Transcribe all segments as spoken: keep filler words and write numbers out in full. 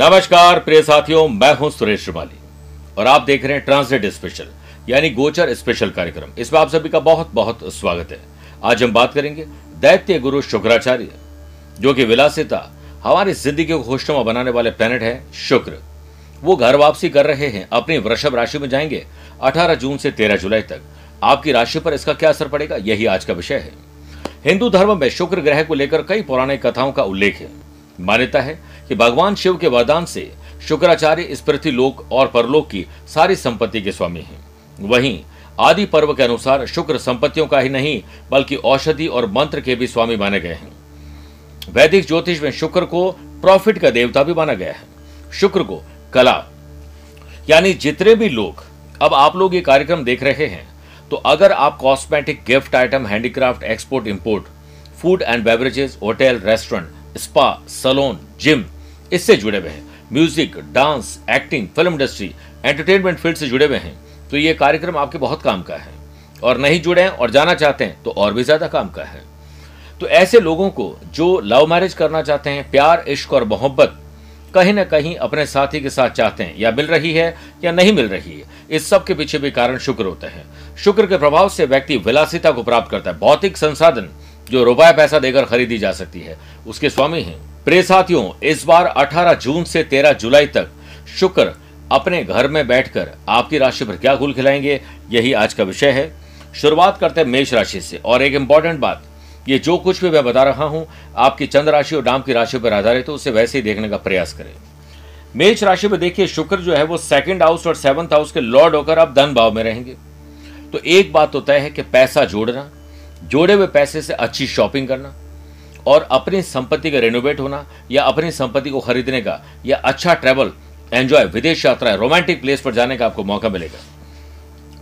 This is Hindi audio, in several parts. नमस्कार प्रिय साथियों, मैं हूं सुरेश श्रिवाली और आप देख रहे हैं ट्रांसिट स्पेशल यानी गोचर स्पेशल कार्यक्रम। इसमें आप सभी का बहुत बहुत स्वागत है। आज हम बात करेंगे दैत्य गुरु शुक्राचार्य, जो कि विलासिता हमारी जिंदगी को खुशनुमा बनाने वाले प्लेनेट है शुक्र। वो घर वापसी कर रहे हैं, अपनी वृषभ राशि में जाएंगे अठारह जून से तेरह जुलाई तक। आपकी राशि पर इसका क्या असर पड़ेगा, यही आज का विषय है। हिंदू धर्म में शुक्र ग्रह को लेकर कई पुराने कथाओं का उल्लेख है। मान्यता है कि भगवान शिव के वरदान से शुक्राचार्य इस पृथ्वी लोक और परलोक की सारी संपत्ति के स्वामी हैं। वहीं आदि पर्व के अनुसार शुक्र संपत्तियों का ही नहीं बल्कि औषधि और मंत्र के भी स्वामी माने गए हैं। वैदिक ज्योतिष में शुक्र को प्रॉफिट का देवता भी माना गया है। शुक्र को कला यानी जितने भी लोग अब आप लोग ये कार्यक्रम देख रहे हैं, तो अगर आप cosmetic, gift item, handicraft, export import, food and beverages, hotel, restaurant, spa, salon, gym इससे जुड़े हुए हैं, music, dance, acting, film industry, entertainment field से जुड़े हुए हैं, तो ये कार्यक्रम आपके बहुत काम का है। और नहीं जुड़े हैं और जाना चाहते हैं तो और भी ज्यादा काम का है। तो ऐसे लोगों को जो लव मैरिज करना चाहते हैं, प्यार, इश्क और मोहब्बत कहीं ना कहीं अपने साथी के साथ चाहते हैं, या मिल रही है या नहीं मिल रही है, इस सब के पीछे भी कारण शुक्र होता है। शुक्र के प्रभाव से व्यक्ति विलासिता को प्राप्त करता है। भौतिक संसाधन जो रुपया पैसा देकर खरीदी जा सकती है, उसके स्वामी हैं। प्रिय साथियों, इस बार अठारह जून से तेरह जुलाई तक शुक्र अपने घर में बैठकर आपकी राशि पर क्या गुल खिलाएंगे, यही आज का विषय है। शुरुआत करते हैं मेष राशि से। और एक इंपॉर्टेंट बात, ये जो कुछ भी मैं बता रहा हूं आपकी चंद्र राशि और नाम की राशि पर आधारित है, तो उसे वैसे ही देखने का प्रयास करें। मेष राशि में देखिए, शुक्र जो है वो सेकंड हाउस और सेवंथ हाउस के लॉर्ड होकर आप धन भाव में रहेंगे। तो एक बात तो तय है कि पैसा जोड़ना, जोड़े हुए पैसे से अच्छी शॉपिंग करना और अपनी संपत्ति का रेनोवेट होना या अपनी संपत्ति को खरीदने का या अच्छा ट्रैवल, एंजॉय, विदेश यात्रा, रोमांटिक प्लेस पर जाने का आपको मौका मिलेगा।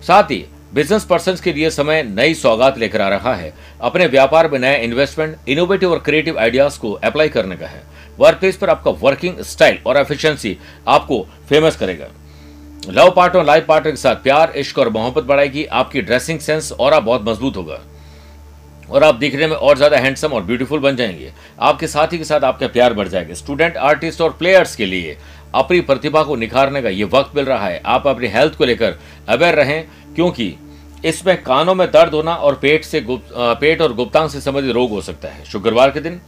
साथ ही बिजनेस पर्सन के लिए समय नई सौगात लेकर आ रहा है। अपने व्यापार में नए इन्वेस्टमेंट, इनोवेटिव और क्रिएटिव आइडियाज को अप्लाई करने का है। वर्क प्लेस पर आपका वर्किंग स्टाइल और एफिशिएंसी आपको फेमस करेगा। लव पार्टनर, लाइफ पार्टनर के साथ प्यार, इश्क और मोहब्बत बढ़ाएगी। आपकी ड्रेसिंग सेंस और आप बहुत मजबूत होगा और आप दिखने में और ज्यादा हैंडसम और ब्यूटीफुल बन जाएंगे। आपके साथी के साथ आपका प्यार बढ़ जाएगा। स्टूडेंट, आर्टिस्ट और प्लेयर्स के लिए अपनी प्रतिभा को निखारने का ये वक्त मिल रहा है। आप अपनी हेल्थ को लेकर अवेयर रहें, क्योंकि इसमें कानों में दर्द होना और पेट से पेट और गुप्तांग से संबंधित रोग हो सकता है। शुक्रवार के दिन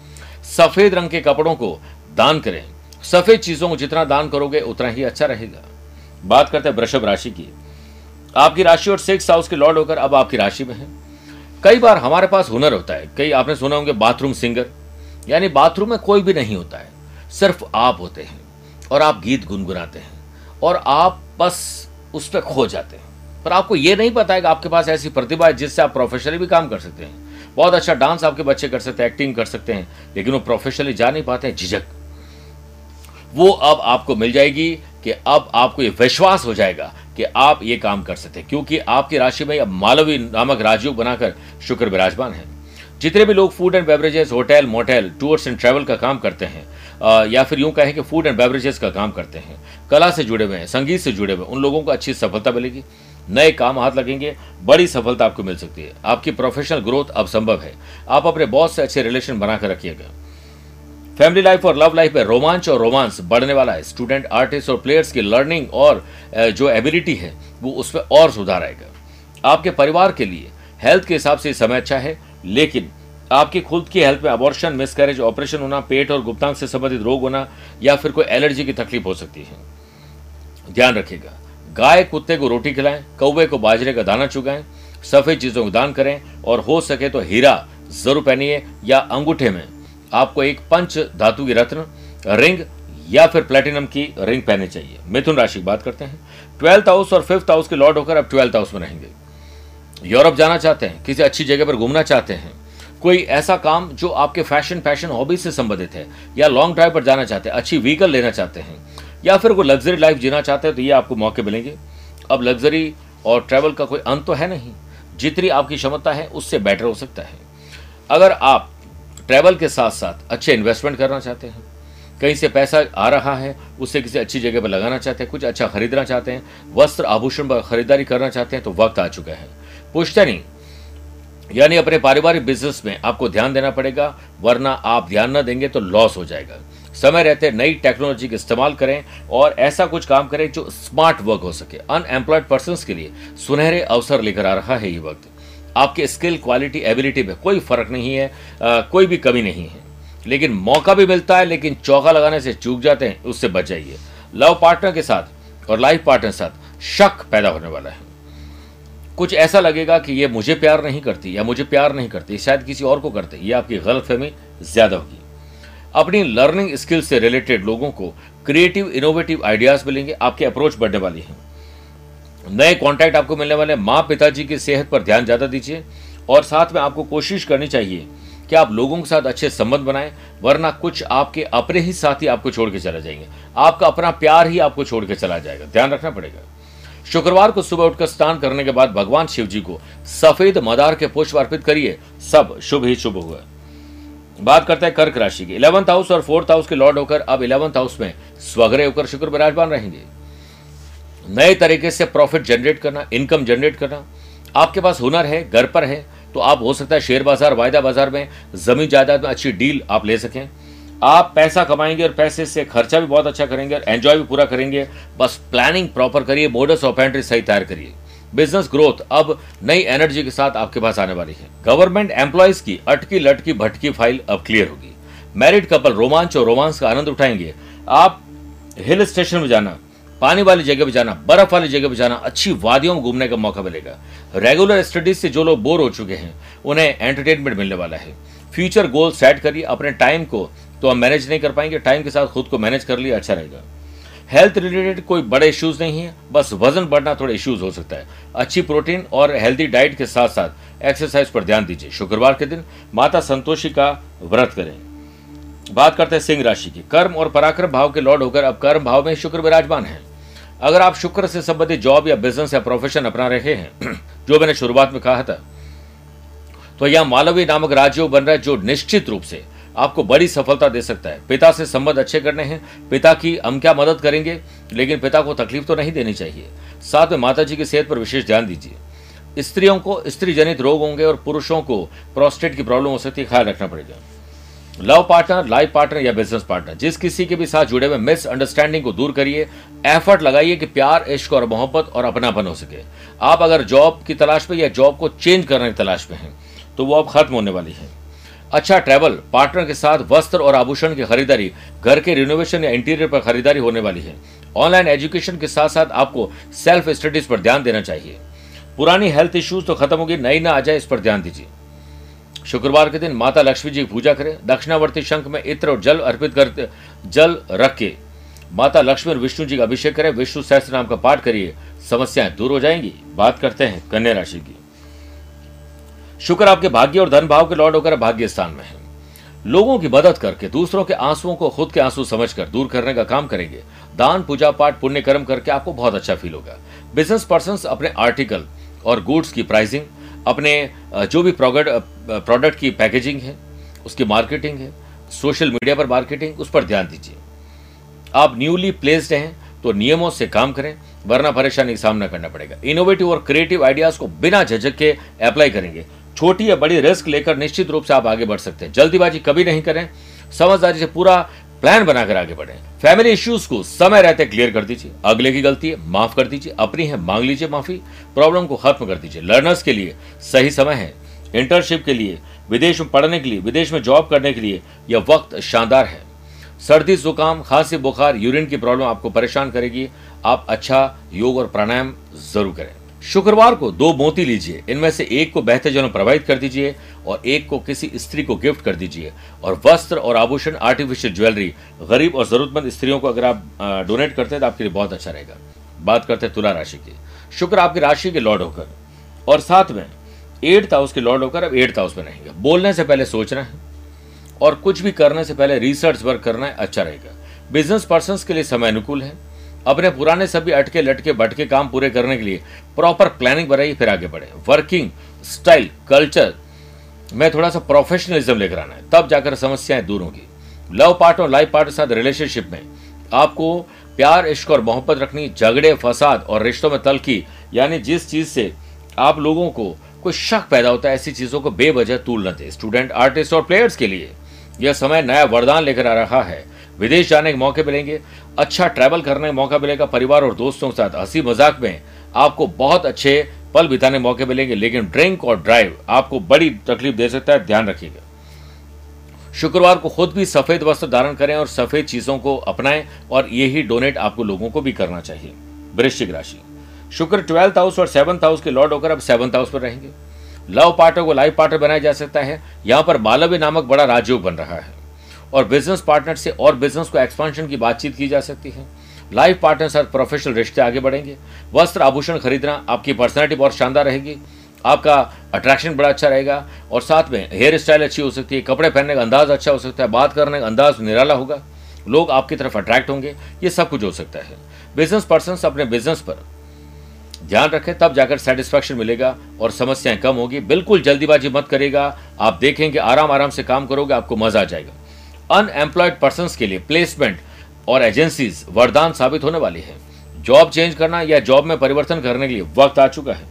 सफेद रंग के कपड़ों को दान करें। सफेद चीजों को जितना दान करोगे उतना ही अच्छा रहेगा। बात करते हैं वृषभ राशि की। आपकी राशि और सिक्स हाउस के लॉर्ड होकर अब आपकी राशि में है। कई बार हमारे पास हुनर होता है। कई आपने सुना होंगे बाथरूम सिंगर, यानी बाथरूम में कोई भी नहीं होता है, सिर्फ आप होते हैं और आप गीत गुनगुनाते हैं और आप बस उस पर खो जाते हैं। पर आपको ये नहीं पता है कि आपके पास ऐसी प्रतिभा है जिससे आप प्रोफेशनली भी काम कर सकते हैं। बहुत अच्छा डांस आपके बच्चे कर सकते हैं, एक्टिंग कर सकते हैं, लेकिन वो प्रोफेशनली जा नहीं पाते हैं, झिझक। वो अब आपको मिल जाएगी कि अब आपको ये विश्वास हो जाएगा कि आप ये काम कर सकते हैं, क्योंकि आपकी राशि में अब मालवीय नामक राजयोग बनाकर शुक्र विराजमान है। जितने भी लोग food and beverages, hotel, motel, tours and travel का काम करते हैं, आ, या फिर यूं कहें कि फूड एंड बेवरेजेस का काम करते हैं, कला से जुड़े हुए हैं, संगीत से जुड़े हुए हैं, उन लोगों को अच्छी सफलता मिलेगी। नए काम हाथ लगेंगे, बड़ी सफलता आपको मिल सकती है। आपकी प्रोफेशनल ग्रोथ अब संभव है। आप अपने बॉस से अच्छे रिलेशन बनाकर रखिएगा। फैमिली लाइफ और लव लाइफ में रोमांच और रोमांस बढ़ने वाला है। स्टूडेंट, आर्टिस्ट और प्लेयर्स की लर्निंग और जो एबिलिटी है वो उस पर और सुधार आएगा। आपके परिवार के लिए हेल्थ के हिसाब से समय अच्छा है, लेकिन आपकी खुद की हेल्थ में अबॉर्शन, मिसकैरेज, ऑपरेशन होना, पेट और गुप्तांग से संबंधित रोग होना या फिर कोई एलर्जी की तकलीफ हो सकती है। ध्यान रखिएगा। गाय कुत्ते को रोटी खिलाएं, कौवे को बाजरे का दाना चुगाएं, सफेद चीजों को दान करें और हो सके तो हीरा जरूर पहनिए या अंगूठे में आपको एक पंच धातु की रत्न रिंग या फिर प्लेटिनम की रिंग पहननी चाहिए। मिथुन राशि की बात करते हैं। ट्वेल्थ हाउस और फिफ्थ हाउस के लॉर्ड होकर अब ट्वेल्थ हाउस में रहेंगे। यूरोप जाना चाहते हैं, किसी अच्छी जगह पर घूमना चाहते हैं, कोई ऐसा काम जो आपके फैशन फैशन हॉबी से संबंधित है, या लॉन्ग ड्राइव पर जाना चाहते हैं, अच्छी व्हीकल लेना चाहते हैं, या फिर कोई लग्जरी लाइफ जीना चाहते हैं, तो ये आपको मौके मिलेंगे। अब लग्जरी और ट्रैवल का कोई अंत तो है नहीं, जितनी आपकी क्षमता है उससे बेटर हो सकता है। अगर आप ट्रैवल के साथ साथ अच्छे इन्वेस्टमेंट करना चाहते हैं, कहीं से पैसा आ रहा है उससे किसी अच्छी जगह पर लगाना चाहते हैं, कुछ अच्छा खरीदना चाहते हैं, वस्त्र आभूषण पर खरीदारी करना चाहते हैं, तो वक्त आ चुका है। पुश्तैनी यानी अपने पारिवारिक बिजनेस में आपको ध्यान देना पड़ेगा, वरना आप ध्यान न देंगे तो लॉस हो जाएगा। समय रहते नई टेक्नोलॉजी का इस्तेमाल करें और ऐसा कुछ काम करें जो स्मार्ट वर्क हो सके। अनएम्प्लॉयड पर्संस के लिए सुनहरे अवसर लेकर आ रहा है ये वक्त। आपके स्किल, क्वालिटी, एबिलिटी में कोई फर्क नहीं है, आ, कोई भी कमी नहीं है, लेकिन मौका भी मिलता है लेकिन चौका लगाने से चूक जाते हैं, उससे बच जाइए। लव पार्टनर के साथ और लाइफ पार्टनर के साथ शक पैदा होने वाला है। कुछ ऐसा लगेगा कि ये मुझे प्यार नहीं करती या मुझे प्यार नहीं करती, शायद किसी और को करते। ये आपकी गलतफहमी ज्यादा होगी। अपनी लर्निंग स्किल से रिलेटेड लोगों को क्रिएटिव इनोवेटिव आइडियाज मिलेंगे, आपकी अप्रोच बढ़ने वाली है। नए कॉन्टैक्ट आपको मिलने वाले। माँ पिताजी की सेहत पर ध्यान ज़्यादा दीजिए और साथ में आपको कोशिश करनी चाहिए कि आप लोगों के साथ अच्छे संबंध बनाएं, वरना कुछ आपके अपने ही साथी आपको छोड़ के चला जाएंगे, आपका अपना प्यार ही आपको छोड़ के चला जाएगा, ध्यान रखना पड़ेगा। शुक्रवार को सुबह उठकर स्नान करने के बाद भगवान शिव जी को सफेद मदार के पुष्प अर्पित करिए, सब शुभ ही शुभ हुआ। बात करते हैं कर्क राशि की। इलेवंथ हाउस और फोर्थ हाउस के लॉर्ड होकर अब इलेवंथ हाउस में स्वग्रह होकर शुक्र विराजमान रहेंगे। नए तरीके से प्रॉफिट जनरेट करना, इनकम जनरेट करना, आपके पास हुनर है, घर पर है तो आप हो सकता है शेयर बाजार, वायदा बाजार में, जमीन जायदाद में अच्छी डील आप ले सकें। आप पैसा कमाएंगे और पैसे से खर्चा भी बहुत अच्छा करेंगे और एंजॉय भी पूरा करेंगे। बस प्लानिंग प्रॉपर करिए, मोडस ऑपरेंडी सही तैयार करिए। बिजनेस ग्रोथ अब नई एनर्जी के साथ आपके पास आने वाली है। गवर्नमेंट एम्प्लॉयज की अटकी लटकी भटकी फाइल अब क्लियर होगी। मैरिड कपल रोमांच और रोमांस का आनंद उठाएंगे। आप हिल स्टेशन में जाना, पानी वाली जगह पर जाना, बर्फ वाली जगह पर जाना, अच्छी वादियों में घूमने का मौका मिलेगा। रेगुलर स्टडीज से जो लोग बोर हो चुके हैं उन्हें एंटरटेनमेंट मिलने वाला है। फ्यूचर गोल सेट करिए। अपने टाइम को तो हम मैनेज नहीं कर पाएंगे, टाइम के साथ खुद को मैनेज कर लिए अच्छा रहेगा। हेल्थ रिलेटेड कोई बड़े इश्यूज नहीं है, बस वजन बढ़ना थोड़ा इश्यूज हो सकता है। अच्छी प्रोटीन और हेल्दी डाइट के साथ साथ एक्सरसाइज पर ध्यान दीजिए। शुक्रवार के दिन माता संतोषी का व्रत करें। बात करते हैं सिंह राशि की। कर्म और पराक्रम भाव के लॉर्ड होकर अब कर्म भाव में शुक्र विराजमान है। अगर आप शुक्र से संबंधित जॉब या बिजनेस या प्रोफेशन अपना रहे हैं, जो मैंने शुरुआत में कहा था, तो यह मालवीय नामक राजयोग बन रहा है जो निश्चित रूप से आपको बड़ी सफलता दे सकता है। पिता से संबंध अच्छे करने हैं, पिता की हम क्या मदद करेंगे, लेकिन पिता को तकलीफ तो नहीं देनी चाहिए। साथ में माता जी की सेहत पर विशेष ध्यान दीजिए। स्त्रियों को स्त्री जनित रोग होंगे और पुरुषों को प्रोस्टेट की प्रॉब्लम हो सकती है, ख्याल रखना पड़ेगा। लव पार्टनर, लाइफ पार्टनर या बिजनेस पार्टनर, जिस किसी के भी साथ जुड़े हुए मिसअंडरस्टैंडिंग को दूर करिए। एफर्ट लगाइए कि प्यार, इश्क और मोहब्बत और अपनापन हो सके। आप अगर जॉब की तलाश में या जॉब को चेंज करने की तलाश में हैं तो वो अब खत्म होने वाली है। अच्छा ट्रैवल, पार्टनर के साथ वस्त्र और आभूषण की खरीदारी, घर के रिनोवेशन या इंटीरियर पर खरीदारी होने वाली है। ऑनलाइन एजुकेशन के साथ साथ आपको सेल्फ स्टडीज पर ध्यान देना चाहिए। पुरानी हेल्थ इश्यूज तो खत्म होगी, नई ना आ जाए इस पर ध्यान दीजिए। शुक्रवार के दिन माता लक्ष्मी जी की पूजा करें। दक्षिणावर्ती शंख में इत्र और जल अर्पित कर जल रख के माता लक्ष्मी और विष्णु जी का अभिषेक करें। विष्णु सहस्त्र नाम का पाठ करिए, समस्याएं दूर हो जाएंगी। बात करते हैं कन्या राशि की। शुक्र आपके भाग्य और धन भाव के लॉर्ड होकर भाग्य स्थान में है। लोगों की मदद करके दूसरों के आंसुओं को खुद के आंसू समझकर दूर करने का काम करेंगे। दान, पूजा पाठ, पुण्य कर्म करके आपको बहुत अच्छा फील होगा। बिजनेस पर्संस अपने आर्टिकल और गुड्स की प्राइसिंग, अपने जो भी प्रोडक्ट प्रोडक्ट की पैकेजिंग है, उसकी मार्केटिंग है, सोशल मीडिया पर मार्केटिंग, उस पर ध्यान दीजिए। आप न्यूली प्लेस्ड हैं तो नियमों से काम करें, वरना परेशानी का सामना करना पड़ेगा। इनोवेटिव और क्रिएटिव आइडियाज को बिना झिझक के अप्लाई करेंगे। छोटी या बड़ी रिस्क लेकर निश्चित रूप से आप आगे बढ़ सकते हैं। जल्दीबाजी कभी नहीं करें, समझदारी से पूरा प्लान बनाकर आगे बढ़ें। फैमिली इश्यूज को समय रहते क्लियर कर दीजिए। अगले की गलती है माफ कर दीजिए, अपनी है मांग लीजिए माफी, प्रॉब्लम को खत्म कर दीजिए। लर्नर्स के लिए सही समय है। इंटर्नशिप के लिए, विदेश में पढ़ने के लिए, विदेश में जॉब करने के लिए यह वक्त शानदार है। सर्दी, जुकाम, खांसी, बुखार, यूरिन की प्रॉब्लम आपको परेशान करेगी। आप अच्छा योग और प्राणायाम जरूर करें। शुक्रवार को दो मोती लीजिए, इनमें से एक को बेहतर जनों प्रवाहित कर दीजिए और एक को किसी स्त्री को गिफ्ट कर दीजिए। और वस्त्र और आभूषण, आर्टिफिशियल ज्वेलरी गरीब और जरूरतमंद स्त्रियों को अगर आप डोनेट करते हैं तो आपके लिए बहुत अच्छा रहेगा। बात करते हैं तुला राशि की। शुक्र आपकी राशि के लॉर्ड होकर और साथ में एट्थ हाउस के लॉर्ड होकर अब एट्थ हाउस में रहेंगे। बोलने से पहले सोचना है और कुछ भी करने से पहले रिसर्च वर्क करना है, अच्छा रहेगा। बिजनेस पर्सन के लिए समय अनुकूल है। अपने पुराने सभी अटके लटके भटके काम पूरे करने के लिए प्रॉपर प्लानिंग बनाइए, फिर आगे बढ़े। वर्किंग स्टाइल, कल्चर में थोड़ा सा प्रोफेशनलिज्म लेकर आना है, तब जाकर समस्याएं दूर होंगी। लव पार्टनर और लाइफ पार्टनर के साथ रिलेशनशिप में आपको प्यार, इश्क और मोहब्बत रखनी। झगड़े, फसाद और रिश्तों में तलखी, यानी जिस चीज से आप लोगों को कोई शक पैदा होता है, ऐसी चीजों को बेवजह तूल न दें। स्टूडेंट, आर्टिस्ट और प्लेयर्स के लिए यह समय नया वरदान लेकर आ रहा है। विदेश जाने के मौके मिलेंगे, अच्छा ट्रैवल करने का मौका मिलेगा, परिवार और दोस्तों के साथ हंसी मजाक में आपको बहुत अच्छे पल बिताने के मौके मिलेंगे, लेकिन ड्रिंक और ड्राइव आपको बड़ी तकलीफ दे सकता है, ध्यान रखिएगा। शुक्रवार को खुद भी सफेद वस्त्र धारण करें और सफेद चीजों को अपनाएं और यही डोनेट आपको लोगों को भी करना चाहिए। वृश्चिक राशि, शुक्र ट्वेल्थ हाउस और सेवंथ हाउस के लॉर्ड होकर अब सेवंथ हाउस पर रहेंगे। लव पार्टनर को लाइफ पार्टनर बनाया जा सकता है, यहाँ पर मालवीय नामक बड़ा राजयोग बन रहा है और बिजनेस पार्टनर से और बिजनेस को एक्सपेंशन की बातचीत की जा सकती है। लाइफ पार्टनर साथ प्रोफेशनल रिश्ते आगे बढ़ेंगे। वस्त्र आभूषण खरीदना, आपकी पर्सनैलिटी बहुत शानदार रहेगी, आपका अट्रैक्शन बड़ा अच्छा रहेगा और साथ में हेयर स्टाइल अच्छी हो सकती है, कपड़े पहनने का अंदाज अच्छा हो सकता है, बात करने का अंदाज निराला होगा, लोग आपकी तरफ अट्रैक्ट होंगे, ये सब कुछ हो सकता है। बिजनेस पर्सन अपने बिजनेस पर ध्यान रखें, तब जाकर सेटिस्फैक्शन मिलेगा और समस्याएं कम होगी। बिल्कुल जल्दीबाजी मत करेगा, आप देखेंगे आराम आराम से काम करोगे, आपको मजा आ जाएगा। अनएम्प्लॉयड पर्संस के लिए प्लेसमेंट और एजेंसीज वरदान साबित होने वाली है। जॉब चेंज करना या जॉब में परिवर्तन करने के लिए वक्त आ चुका है।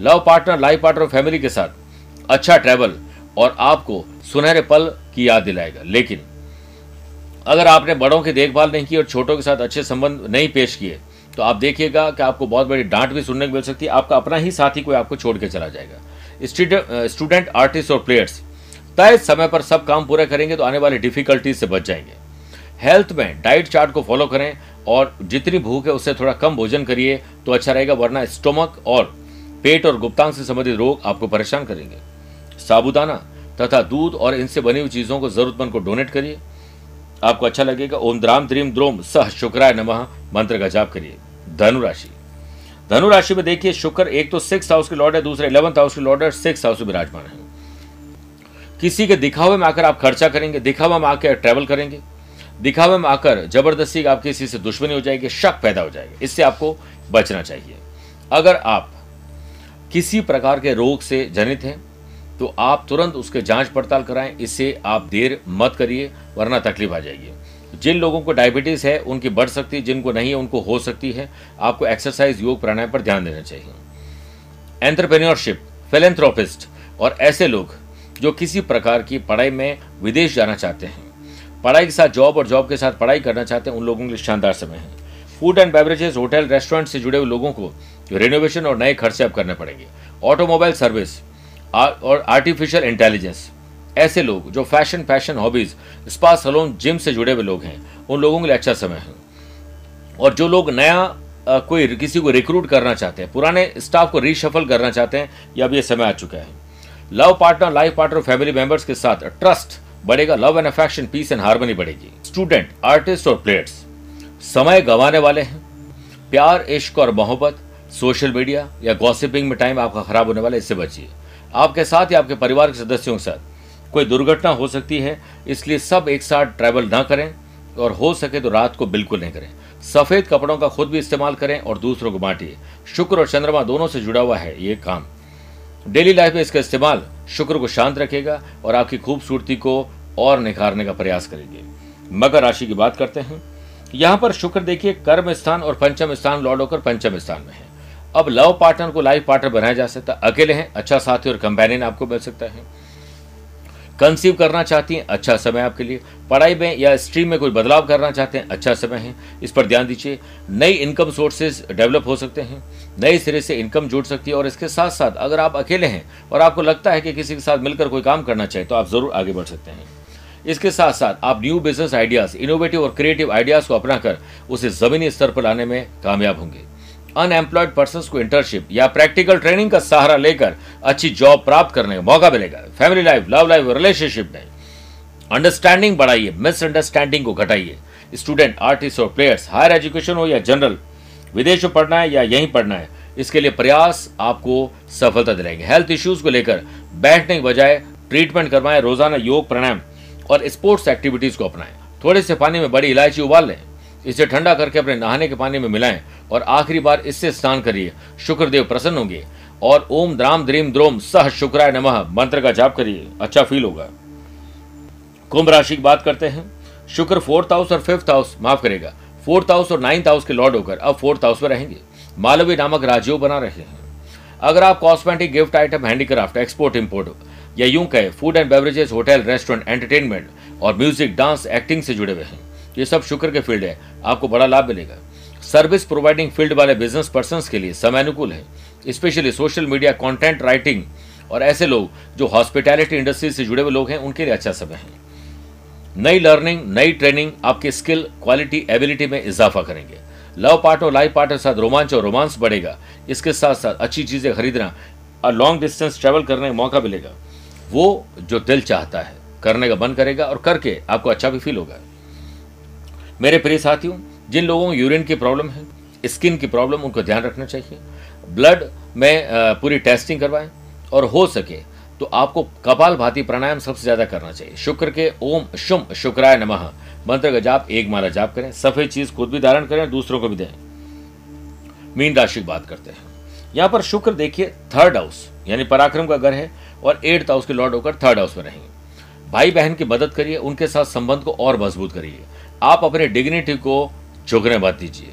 लव पार्टनर, लाइफ पार्टनर और फैमिली के साथ अच्छा ट्रैवल और आपको सुनहरे पल की याद दिलाएगा, लेकिन अगर आपने बड़ों की देखभाल नहीं की और छोटों के साथ अच्छे संबंध नहीं पेश किए तो आप देखिएगा कि आपको बहुत बड़ी डांट भी सुनने को मिल सकती है। आपका अपना ही साथी कोई आपको छोड़ के चला जाएगा। स्टूडेंट, आर्टिस्ट और प्लेयर्स तय समय पर सब काम पूरे करेंगे तो आने वाली डिफिकल्टीज से बच जाएंगे। हेल्थ में डाइट चार्ट को फॉलो करें और जितनी भूख है उससे थोड़ा कम भोजन करिए तो अच्छा रहेगा, वरना स्टोमक और पेट और गुप्तांग से संबंधित रोग आपको परेशान करेंगे। साबुदाना तथा दूध और इनसे बनी हुई चीज़ों को जरूरतमंद को डोनेट करिए, आपको अच्छा लगेगा। ओम द्राम द्रीम द्रोम सह शुक्राय नमः मंत्र का जाप करिए। धनुराशि, धनुराशि में देखिए शुक्र एक तो सिक्स हाउस के लॉर्ड है, दूसरे इलेवंथ हाउस के लॉर्ड है, सिक्स हाउस में विराजमान है। किसी के दिखावे में आकर आप खर्चा करेंगे, दिखावे में आकर ट्रैवल करेंगे, दिखावे में आकर जबरदस्ती आपकी किसी से दुश्मनी हो जाएगी, शक पैदा हो जाएगा, इससे आपको बचना चाहिए। अगर आप किसी प्रकार के रोग से जनित हैं तो आप तुरंत उसके जांच पड़ताल कराएं, इससे आप देर मत करिए वरना तकलीफ आ जाएगी। जिन लोगों को डायबिटीज है उनकी बढ़ सकती है, जिनको नहीं है उनको हो सकती है। आपको एक्सरसाइज, योग, प्राणायाम पर ध्यान देना चाहिए। एंटरप्रेन्योरशिप, फिलैंथ्रोपिस्ट और ऐसे लोग जो किसी प्रकार की पढ़ाई में विदेश जाना चाहते हैं, पढ़ाई के साथ जॉब और जॉब के साथ पढ़ाई करना चाहते हैं, उन लोगों के लिए शानदार समय है। Food and beverages, hotel restaurant से जुड़े हुए लोगों को रिनोवेशन और नए खर्चे अब करने पड़ेंगे। ऑटोमोबाइल सर्विस और आर्टिफिशियल इंटेलिजेंस, ऐसे लोग जो fashion fashion hobbies, spa salon, gym से जुड़े हुए लोग हैं, उन लोगों के लिए अच्छा समय है। और जो लोग नया आ, कोई किसी को रिक्रूट करना चाहते हैं, पुराने स्टाफ को रीशफल करना चाहते हैं, ये अब ये समय आ चुका है। Love partner, life partner, family members के साथ ट्रस्ट बढ़ेगा, love and affection, peace and harmony बढ़ेगी। स्टूडेंट, आर्टिस्ट और प्लेयर्स समय गंवाने वाले हैं। प्यार, इश्क और मोहब्बत, सोशल मीडिया या गॉसिपिंग में टाइम आपका खराब होने वाला है, इससे बचिए। आपके साथ या आपके परिवार के सदस्यों के साथ कोई दुर्घटना हो सकती है, इसलिए सब एक साथ ट्रैवल ना करें और हो सके तो रात को बिल्कुल नहीं करें। सफेद कपड़ों का खुद भी इस्तेमाल करें और दूसरों को बांटिए। शुक्र और चंद्रमा दोनों से जुड़ा हुआ है ये काम। डेली लाइफ में इसका इस्तेमाल शुक्र को शांत रखेगा और आपकी खूबसूरती को और निखारने का प्रयास करेंगे। मकर राशि की बात करते हैं। यहाँ पर शुक्र देखिए कर्म स्थान और पंचम स्थान लॉर्ड होकर पंचम स्थान में है। अब लव पार्टनर को लाइफ पार्टनर बनाया जा सकता है। अकेले हैं, अच्छा साथी और कंपेनियन आपको मिल सकता है। कंसीव करना चाहती हैं, अच्छा समय आपके लिए। पढ़ाई में या स्ट्रीम में कोई बदलाव करना चाहते हैं, अच्छा समय है, इस पर ध्यान दीजिए। नई इनकम सोर्सेज डेवलप हो सकते हैं, नए सिरे से इनकम जुड़ सकती है। और इसके साथ साथ अगर आप अकेले हैं और आपको लगता है कि किसी के साथ मिलकर कोई काम करना चाहिए तो आप ज़रूर आगे बढ़ सकते हैं। इसके साथ साथ आप न्यू बिजनेस आइडियाज़, इनोवेटिव और क्रिएटिव आइडियाज़ को अपनाकर उसे ज़मीनी स्तर पर लाने में कामयाब होंगे। अनएम्प्लॉयड पर्संस को इंटर्नशिप या प्रैक्टिकल ट्रेनिंग का सहारा लेकर अच्छी जॉब प्राप्त करने का मौका मिलेगा। फैमिली लाइफ, लव लाइफ और रिलेशनशिप में अंडरस्टैंडिंग बढ़ाइए, मिसअंडरस्टैंडिंग को घटाइए। स्टूडेंट, आर्टिस्ट और प्लेयर्स हायर एजुकेशन हो या जनरल, विदेश में पढ़ना है या यहीं पढ़ना है, इसके लिए प्रयास आपको सफलता दिलाएंगे। हेल्थ इश्यूज को लेकर बैठने के बजाय ट्रीटमेंट करवाएं। रोजाना योग, प्राणायाम और स्पोर्ट्स एक्टिविटीज को अपनाएं। थोड़े से पानी में बड़ी इलायची उबाल लें, इसे ठंडा करके अपने नहाने के पानी में मिलाएं और आखिरी बार इससे स्नान करिए। शुक्रदेव प्रसन्न होंगे और ओम द्राम द्रीम द्रोम सह शुक्राय नमः मंत्र का जाप करिए, अच्छा फील होगा। कुंभ राशि की बात करते हैं। शुक्र फोर्थ हाउस और फिफ्थ हाउस माफ करेगा फोर्थ हाउस और नाइन्थ हाउस के लॉर्ड होकर अब फोर्थ हाउस में रहेंगे। मालवीय नामक राजयोग बना रहे हैं। अगर आप cosmetic, gift item, handicraft, export import या यूं कहे food and beverages, hotel restaurant, entertainment और म्यूजिक, डांस, एक्टिंग से जुड़े हुए हैं ये सब शुक्र के फील्ड है, आपको बड़ा लाभ मिलेगा। सर्विस प्रोवाइडिंग फील्ड वाले बिजनेस पर्संस के लिए समय अनुकूल है, specially social media content writing और ऐसे लोग जो हॉस्पिटैलिटी इंडस्ट्री से जुड़े हुए लोग हैं उनके लिए अच्छा समय है। नई लर्निंग, नई ट्रेनिंग आपके स्किल, क्वालिटी, एबिलिटी में इजाफा करेंगे। लव पार्ट और लाइफ पार्टनर के साथ रोमांच और रोमांस बढ़ेगा। इसके साथ साथ अच्छी चीज़ें खरीदना और लॉन्ग डिस्टेंस ट्रैवल करने का मौका मिलेगा। वो जो दिल चाहता है करने का मन करेगा और करके आपको अच्छा भी फील होगा। मेरे प्रिय साथियों, जिन लोगों को यूरिन की प्रॉब्लम है, स्किन की प्रॉब्लम, उनको ध्यान रखना चाहिए। ब्लड में पूरी टेस्टिंग करवाएं और हो सके तो आपको कपालभाति प्राणायाम सबसे ज़्यादा करना चाहिए। शुक्र के ओम शुम शुक्राय नमः मंत्र का जाप एक माला जाप करें। सफ़ेद चीज़ खुद भी धारण करें, दूसरों को भी दें। मीन राशि की बात करते हैं। यहाँ पर शुक्र देखिए थर्ड हाउस यानी पराक्रम का घर है और एट्थ हाउस के लॉर्ड होकर थर्ड हाउस में रहेंगे। भाई बहन की मदद करिए, उनके साथ संबंध को और मजबूत करिए। आप अपने डिग्निटी को झुकने मत दीजिए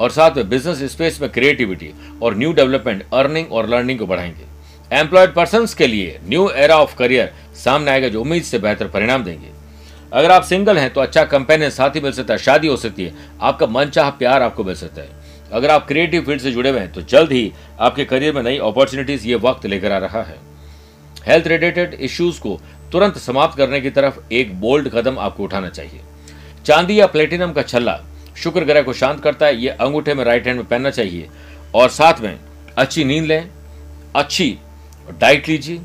और साथ में बिजनेस स्पेस में क्रिएटिविटी और न्यू डेवलपमेंट, अर्निंग और लर्निंग को बढ़ाएंगे। एम्प्लॉयड पर्संस के लिए न्यू एरा ऑफ करियर सामने आएगा जो उम्मीद से बेहतर परिणाम देंगे। अगर आप सिंगल हैं तो अच्छा कंपेनियन साथी मिल सकता है, शादी हो सकती है, आपका मनचाहा प्यार आपको मिल सकता है। अगर आप क्रिएटिव फील्ड से जुड़े हुए हैं तो जल्द ही आपके करियर में नई अपॉर्चुनिटीज ये वक्त लेकर आ रहा है। हेल्थ रिलेटेड इश्यूज को तुरंत समाप्त करने की तरफ एक बोल्ड कदम आपको उठाना चाहिए। चांदी या प्लेटिनम का छल्ला शुक्र ग्रह को शांत करता है, ये अंगूठे में राइट हैंड में पहनना चाहिए। और साथ में अच्छी नींद लें, अच्छी डाइट लीजिए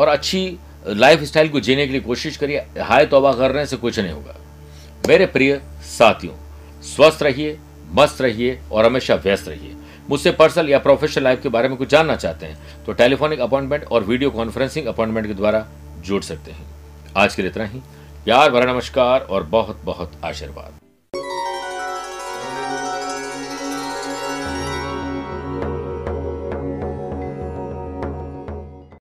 और अच्छी लाइफस्टाइल को जीने के लिए कोशिश करिए। हाय तौबा करने से कुछ नहीं होगा। मेरे प्रिय साथियों, स्वस्थ रहिए, मस्त रहिए और हमेशा व्यस्त रहिए। मुझसे पर्सनल या प्रोफेशनल लाइफ के बारे में कुछ जानना चाहते हैं तो टेलीफोनिक अपॉइंटमेंट और वीडियो कॉन्फ्रेंसिंग अपॉइंटमेंट के द्वारा जुड़ सकते हैं। आज के लिए इतना ही। प्यार भरा नमस्कार और बहुत बहुत आशीर्वाद।